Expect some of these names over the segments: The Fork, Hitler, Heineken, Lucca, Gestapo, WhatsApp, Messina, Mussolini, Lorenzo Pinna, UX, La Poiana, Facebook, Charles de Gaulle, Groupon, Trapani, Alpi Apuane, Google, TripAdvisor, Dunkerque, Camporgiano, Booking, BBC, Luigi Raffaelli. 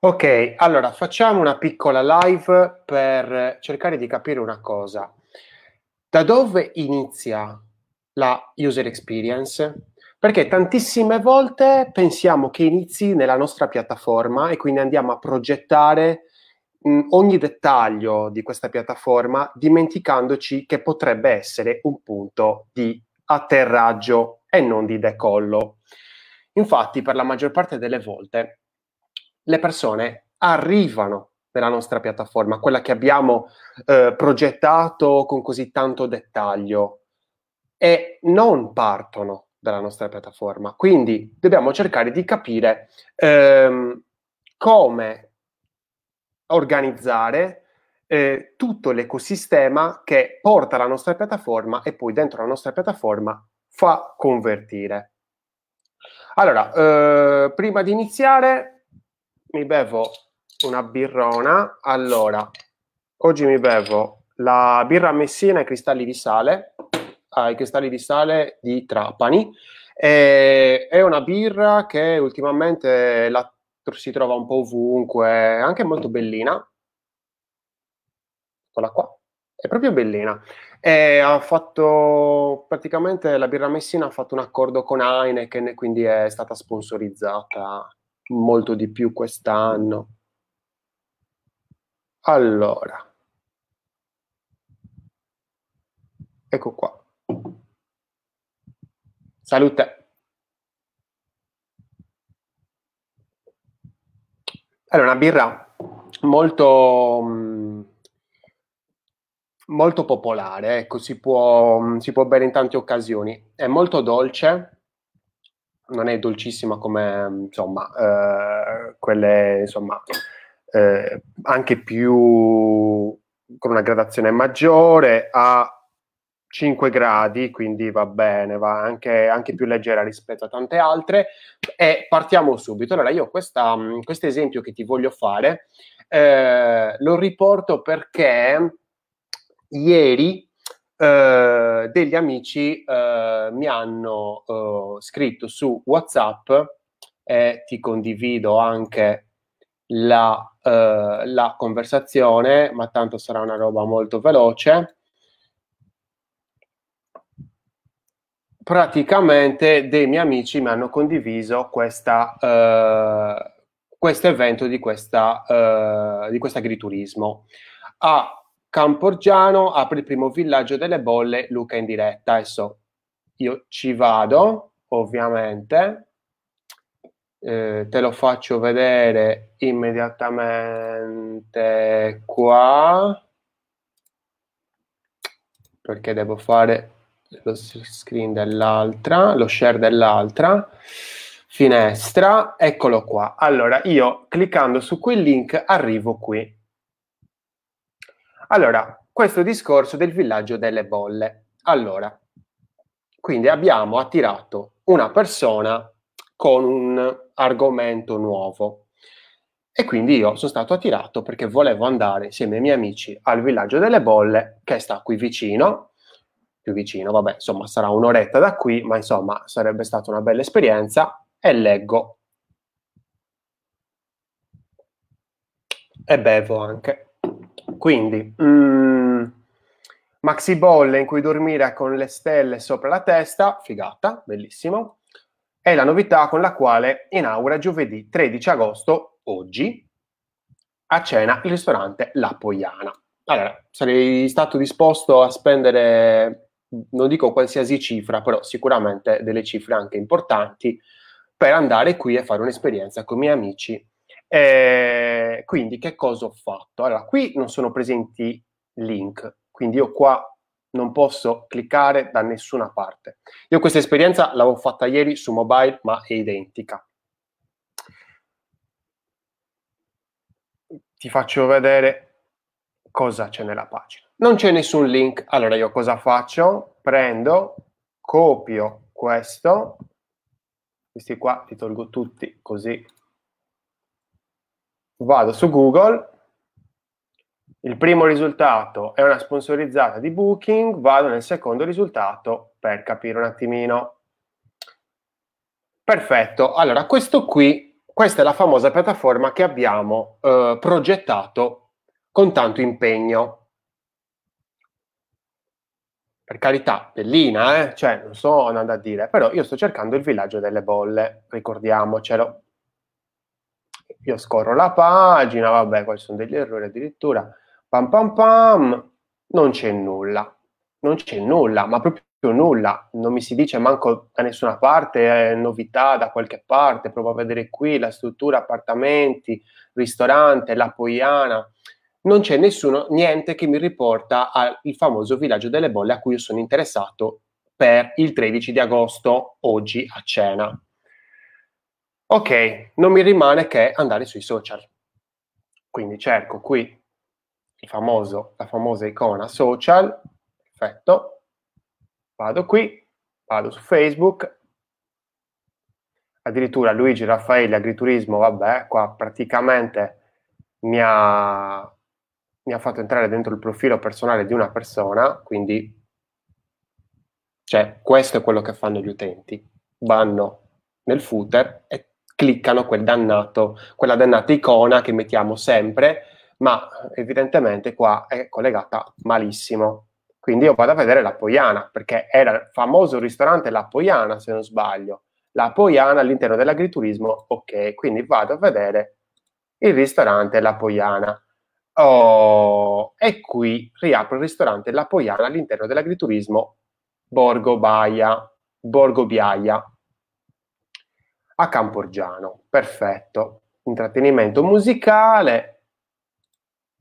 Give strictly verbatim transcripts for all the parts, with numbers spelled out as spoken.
Ok, allora facciamo una piccola live per cercare di capire una cosa. Da dove inizia la user experience? Perché tantissime volte pensiamo che inizi nella nostra piattaforma e quindi andiamo a progettare mh, ogni dettaglio di questa piattaforma, dimenticandoci che potrebbe essere un punto di atterraggio e non di decollo. Infatti, per la maggior parte delle volte, le persone arrivano nella nostra piattaforma, quella che abbiamo eh, progettato con così tanto dettaglio, e non partono dalla nostra piattaforma. Quindi dobbiamo cercare di capire ehm, come organizzare eh, tutto l'ecosistema che porta la nostra piattaforma e poi dentro la nostra piattaforma fa convertire. Allora, eh, prima di iniziare mi bevo una birrona. Allora, oggi mi bevo la birra Messina ai cristalli di sale, ai cristalli di sale di Trapani. E, è una birra che ultimamente la, si trova un po' ovunque, anche molto bellina. Eccola qua, è proprio bellina. E ha fatto praticamente la birra Messina ha fatto un accordo con Heineken, quindi è stata sponsorizzata molto di più quest'anno. Allora, ecco qua. Salute. Allora, una birra molto molto popolare, ecco, si può si può bere in tante occasioni. È molto dolce. Non è dolcissima come, insomma, eh, quelle, insomma, eh, anche più, con una gradazione maggiore, a cinque gradi, quindi va bene, va anche, anche più leggera rispetto a tante altre. E partiamo subito. Allora, io questa, questo esempio che ti voglio fare, eh, lo riporto perché ieri, Uh, degli amici uh, mi hanno uh, scritto su WhatsApp, e ti condivido anche la, uh, la conversazione, ma tanto sarà una roba molto veloce. Praticamente dei miei amici mi hanno condiviso questa, uh, questo evento di questa, uh, di questo agriturismo. Ah, Camporgiano apre il primo villaggio delle bolle, Lucca in diretta. Adesso io ci vado, ovviamente, eh, te lo faccio vedere immediatamente qua, perché devo fare lo screen dell'altra, lo share dell'altra finestra. Eccolo qua. Allora, io cliccando su quel link arrivo qui. Allora, questo discorso del villaggio delle bolle. Allora, quindi abbiamo attirato una persona con un argomento nuovo e quindi io sono stato attirato perché volevo andare insieme ai miei amici al villaggio delle bolle, che sta qui vicino, più vicino, vabbè, insomma, sarà un'oretta da qui, ma insomma, sarebbe stata una bella esperienza. E leggo. E bevo anche. Quindi, mm, maxi bolle in cui dormire con le stelle sopra la testa, figata, bellissimo, è la novità con la quale inaugura giovedì tredici agosto, oggi, a cena il ristorante La Poiana. Allora, sarei stato disposto a spendere, non dico qualsiasi cifra, però sicuramente delle cifre anche importanti, per andare qui e fare un'esperienza con i miei amici. Eh, quindi che cosa ho fatto? Allora, qui non sono presenti link, quindi io qua non posso cliccare da nessuna parte. Io questa esperienza l'avevo fatta ieri su mobile, ma è identica. Ti faccio vedere cosa c'è nella pagina. Non c'è nessun link. Allora, io cosa faccio? Prendo, copio questo, questi qua li tolgo tutti così. Vado su Google, il primo risultato è una sponsorizzata di Booking, vado nel secondo risultato per capire un attimino. Perfetto, allora questo qui, Questa è la famosa piattaforma che abbiamo eh, progettato con tanto impegno. Per carità, bellina, eh? Cioè, non so andare a dire, però io sto cercando il villaggio delle bolle, ricordiamocelo. Io scorro la pagina, vabbè, qua ci sono degli errori addirittura, pam pam pam, non c'è nulla, non c'è nulla, ma proprio nulla, non mi si dice manco da nessuna parte, eh, novità da qualche parte. Provo a vedere qui la struttura, appartamenti, ristorante, La Poiana, non c'è nessuno, niente che mi riporta al famoso villaggio delle bolle a cui io sono interessato per il tredici di agosto, oggi a cena. Ok, non mi rimane che andare sui social, quindi cerco qui il famoso, la famosa icona social, perfetto. Vado qui, vado su Facebook, addirittura Luigi Raffaelli, agriturismo, vabbè, qua praticamente mi ha, mi ha fatto entrare dentro il profilo personale di una persona, quindi cioè, questo è quello che fanno gli utenti, vanno nel footer e cliccano quel dannato, quella dannata icona che mettiamo sempre, ma evidentemente qua è collegata malissimo. Quindi io vado a vedere La Poiana, perché era il famoso ristorante La Poiana, se non sbaglio. La Poiana all'interno dell'agriturismo, ok. Quindi vado a vedere il ristorante La Poiana. Oh, e qui riapro il ristorante La Poiana all'interno dell'agriturismo Borgo Baia, Borgo Baia, a Camporgiano. Perfetto. Intrattenimento musicale.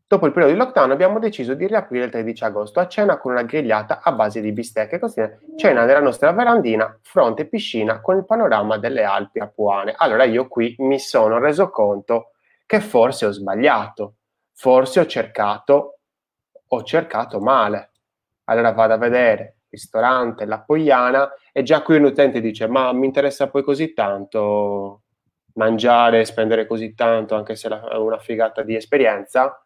Dopo il periodo di lockdown abbiamo deciso di riaprire il tredici agosto a cena con una grigliata a base di bistecche, così cena nella nostra verandina, fronte piscina con il panorama delle Alpi Apuane. Allora io qui mi sono reso conto che forse ho sbagliato, forse ho cercato, ho cercato male. Allora vado a vedere ristorante La Poiana e già qui un utente dice ma mi interessa poi così tanto mangiare, spendere così tanto anche se è una figata di esperienza.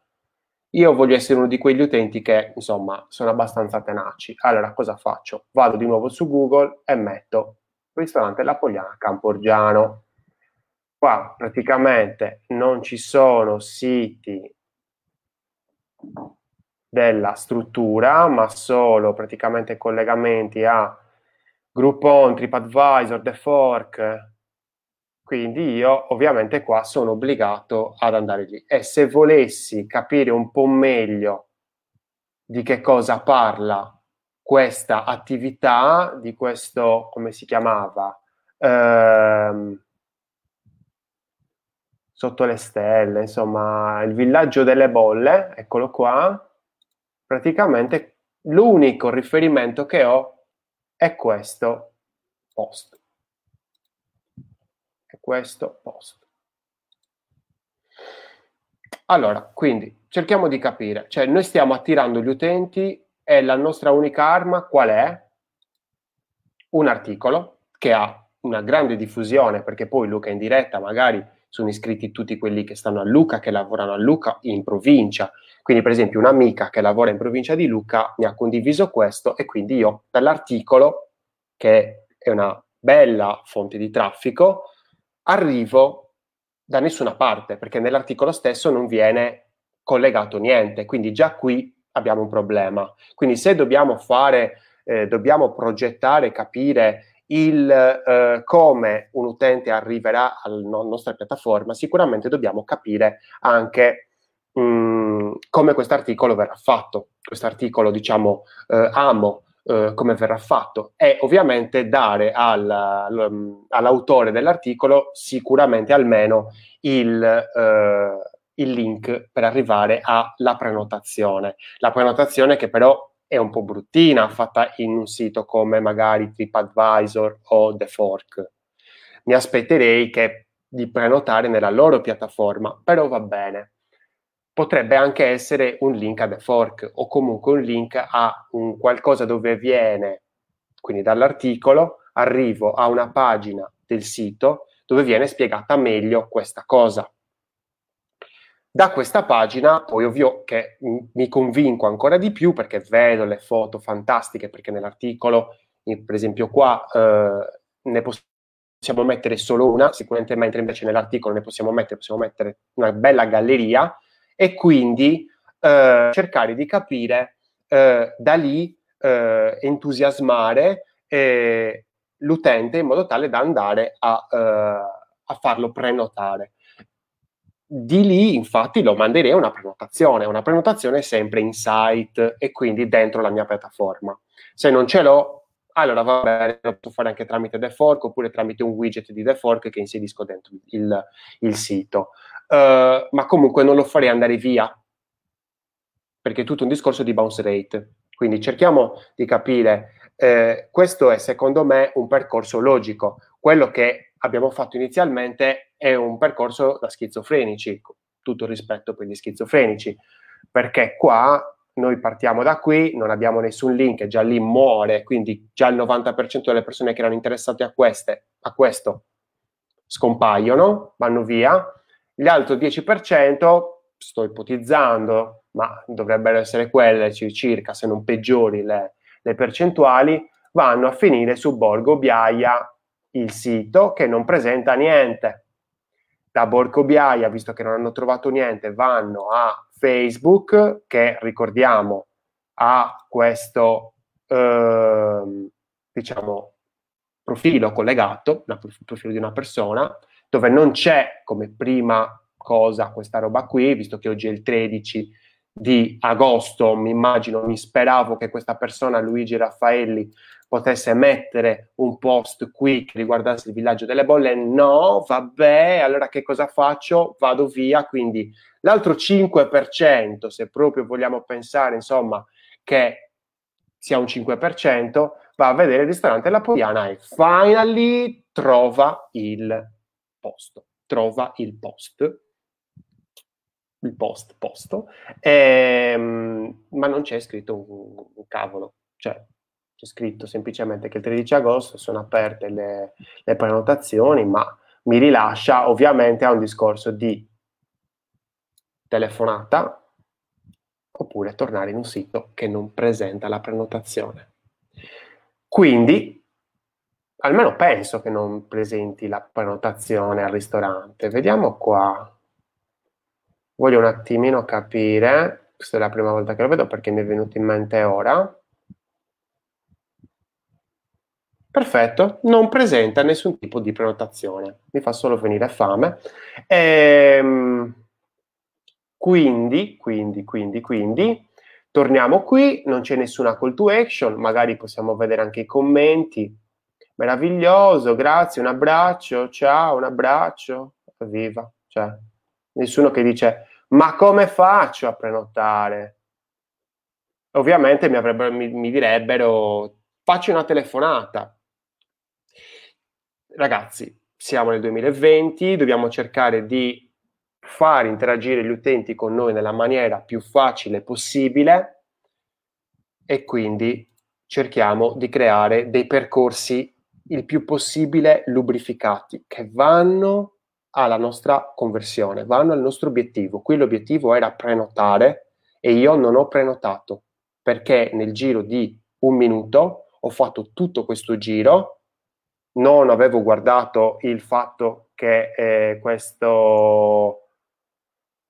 Io voglio essere uno di quegli utenti che, insomma, sono abbastanza tenaci. Allora, cosa faccio? Vado di nuovo su Google e metto ristorante La Poiana Camporgiano. Qua praticamente non ci sono siti della struttura, ma solo praticamente collegamenti a Groupon, TripAdvisor, The Fork. Quindi io ovviamente qua sono obbligato ad andare lì. E se volessi capire un po' meglio di che cosa parla questa attività, di questo, come si chiamava, ehm, sotto le stelle, insomma, il villaggio delle bolle, eccolo qua, praticamente l'unico riferimento che ho è questo post. questo post. Allora, quindi, cerchiamo di capire. Cioè, noi stiamo attirando gli utenti e la nostra unica arma qual è? Un articolo che ha una grande diffusione, perché poi Lucca in diretta magari sono iscritti tutti quelli che stanno a Lucca, che lavorano a Lucca in provincia. Quindi, per esempio, un'amica che lavora in provincia di Lucca mi ha condiviso questo e quindi io, dall'articolo, che è una bella fonte di traffico, arrivo da nessuna parte, perché nell'articolo stesso non viene collegato niente, quindi già qui abbiamo un problema. Quindi se dobbiamo fare, eh, dobbiamo progettare, capire il eh, come un utente arriverà alla nostra piattaforma, sicuramente dobbiamo capire anche mh, come quest'articolo verrà fatto, quest'articolo, diciamo, eh, amo, Uh, come verrà fatto, e ovviamente dare al, al, all'autore dell'articolo sicuramente almeno il, uh, il link per arrivare alla prenotazione. La prenotazione che però è un po' bruttina, fatta in un sito come magari TripAdvisor o The Fork. Mi aspetterei che di prenotare nella loro piattaforma, però va bene. Potrebbe anche essere un link a The Fork o comunque un link a un qualcosa dove viene, quindi dall'articolo arrivo a una pagina del sito dove viene spiegata meglio questa cosa. Da questa pagina poi ovvio che mi convinco ancora di più perché vedo le foto fantastiche, perché nell'articolo, per esempio qua, eh, ne possiamo possiamo mettere solo una, sicuramente, mentre invece nell'articolo ne possiamo mettere, possiamo mettere una bella galleria, e quindi eh, cercare di capire eh, da lì eh, entusiasmare eh, l'utente in modo tale da andare a, eh, a farlo prenotare. Di lì, infatti, lo manderei a una prenotazione. Una prenotazione è sempre in site e quindi dentro la mia piattaforma. Se non ce l'ho, allora va bene, lo posso fare anche tramite The Fork oppure tramite un widget di The Fork che inserisco dentro il, il sito. Uh, ma comunque non lo farei andare via, perché è tutto un discorso di bounce rate. Quindi cerchiamo di capire. Eh, questo è, secondo me, un percorso logico. Quello che abbiamo fatto inizialmente è un percorso da schizofrenici, tutto il rispetto per gli schizofrenici, perché qua noi partiamo da qui, non abbiamo nessun link, già lì muore, quindi già il novanta per cento delle persone che erano interessate a, queste, a questo scompaiono, vanno via, l'altro dieci per cento, sto ipotizzando, ma dovrebbero essere quelle circa, se non peggiori le, le percentuali, vanno a finire su Borgo Baia, il sito che non presenta niente. Da Borgo Baia, visto che non hanno trovato niente, vanno a Facebook, che ricordiamo ha questo eh, diciamo profilo collegato, il profilo di una persona, dove non c'è come prima cosa questa roba qui, visto che oggi è il tredici di agosto, mi immagino, mi speravo che questa persona, Luigi Raffaelli, potesse mettere un post qui che riguardasse il villaggio delle bolle. No, vabbè, allora che cosa faccio? Vado via. Quindi l'altro cinque per cento, se proprio vogliamo pensare, insomma, che sia un cinque per cento, va a vedere il ristorante La Poiana e finally trova il posto, trova il post, il post, posto, ehm, ma non c'è scritto un, un cavolo, cioè, c'è scritto semplicemente che il tredici agosto sono aperte le, le prenotazioni, ma mi rilascia ovviamente a un discorso di telefonata oppure tornare in un sito che non presenta la prenotazione. Quindi, almeno penso che non presenti la prenotazione al ristorante. Vediamo qua. Voglio un attimino capire, questa è la prima volta che lo vedo perché mi è venuto in mente ora. Perfetto, non presenta nessun tipo di prenotazione, mi fa solo venire fame. Ehm, quindi, quindi, quindi, quindi, torniamo qui, non c'è nessuna call to action, magari possiamo vedere anche i commenti. Meraviglioso, grazie, un abbraccio, ciao, un abbraccio, viva. Cioè, nessuno che dice, ma come faccio a prenotare? Ovviamente mi, avrebbero, mi, mi direbbero, faccio una telefonata. Ragazzi, siamo nel duemilaventi, dobbiamo cercare di far interagire gli utenti con noi nella maniera più facile possibile e quindi cerchiamo di creare dei percorsi il più possibile lubrificati che vanno alla nostra conversione, vanno al nostro obiettivo. Qui l'obiettivo era prenotare e io non ho prenotato perché nel giro di un minuto ho fatto tutto questo giro. Non avevo guardato il fatto che eh, questo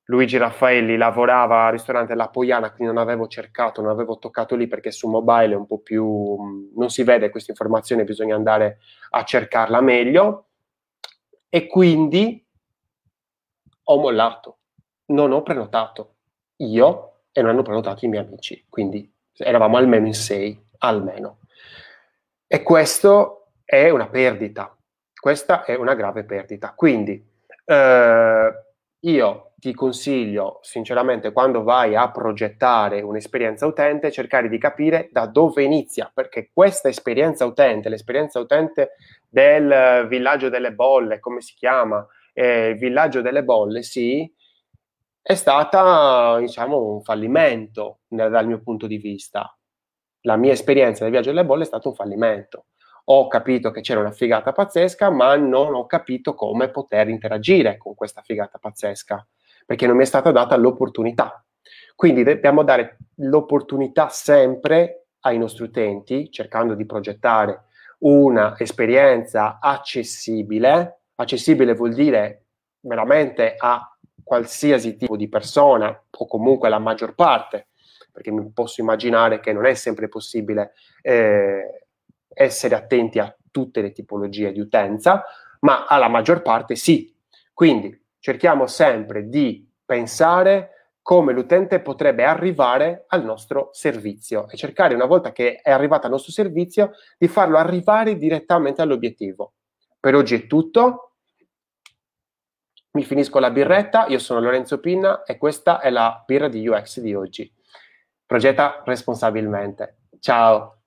Luigi Raffaelli lavorava al ristorante La Poiana, quindi non avevo cercato, non avevo toccato lì perché su mobile è un po' più mh, non si vede questa informazione, bisogna andare a cercarla meglio e quindi ho mollato, non ho prenotato io e non hanno prenotato i miei amici, quindi eravamo almeno in sei, almeno. E questo è una perdita, questa è una grave perdita. Quindi eh, io ti consiglio sinceramente, quando vai a progettare un'esperienza utente, cercare di capire da dove inizia, perché questa esperienza utente, l'esperienza utente del villaggio delle bolle, come si chiama? Eh, villaggio delle bolle, sì, è stata, diciamo, un fallimento dal mio punto di vista. La mia esperienza del viaggio delle bolle è stato un fallimento. Ho capito che c'era una figata pazzesca, ma non ho capito come poter interagire con questa figata pazzesca, perché non mi è stata data l'opportunità. Quindi dobbiamo dare l'opportunità sempre ai nostri utenti, cercando di progettare una esperienza accessibile. Accessibile vuol dire veramente a qualsiasi tipo di persona, o comunque la maggior parte, perché mi posso immaginare che non è sempre possibile eh, essere attenti a tutte le tipologie di utenza, ma alla maggior parte sì. Quindi cerchiamo sempre di pensare come l'utente potrebbe arrivare al nostro servizio e cercare, una volta che è arrivato al nostro servizio, di farlo arrivare direttamente all'obiettivo. Per oggi è tutto, mi finisco la birretta, io sono Lorenzo Pinna e questa è la birra di U X di oggi. Progetta responsabilmente. Ciao!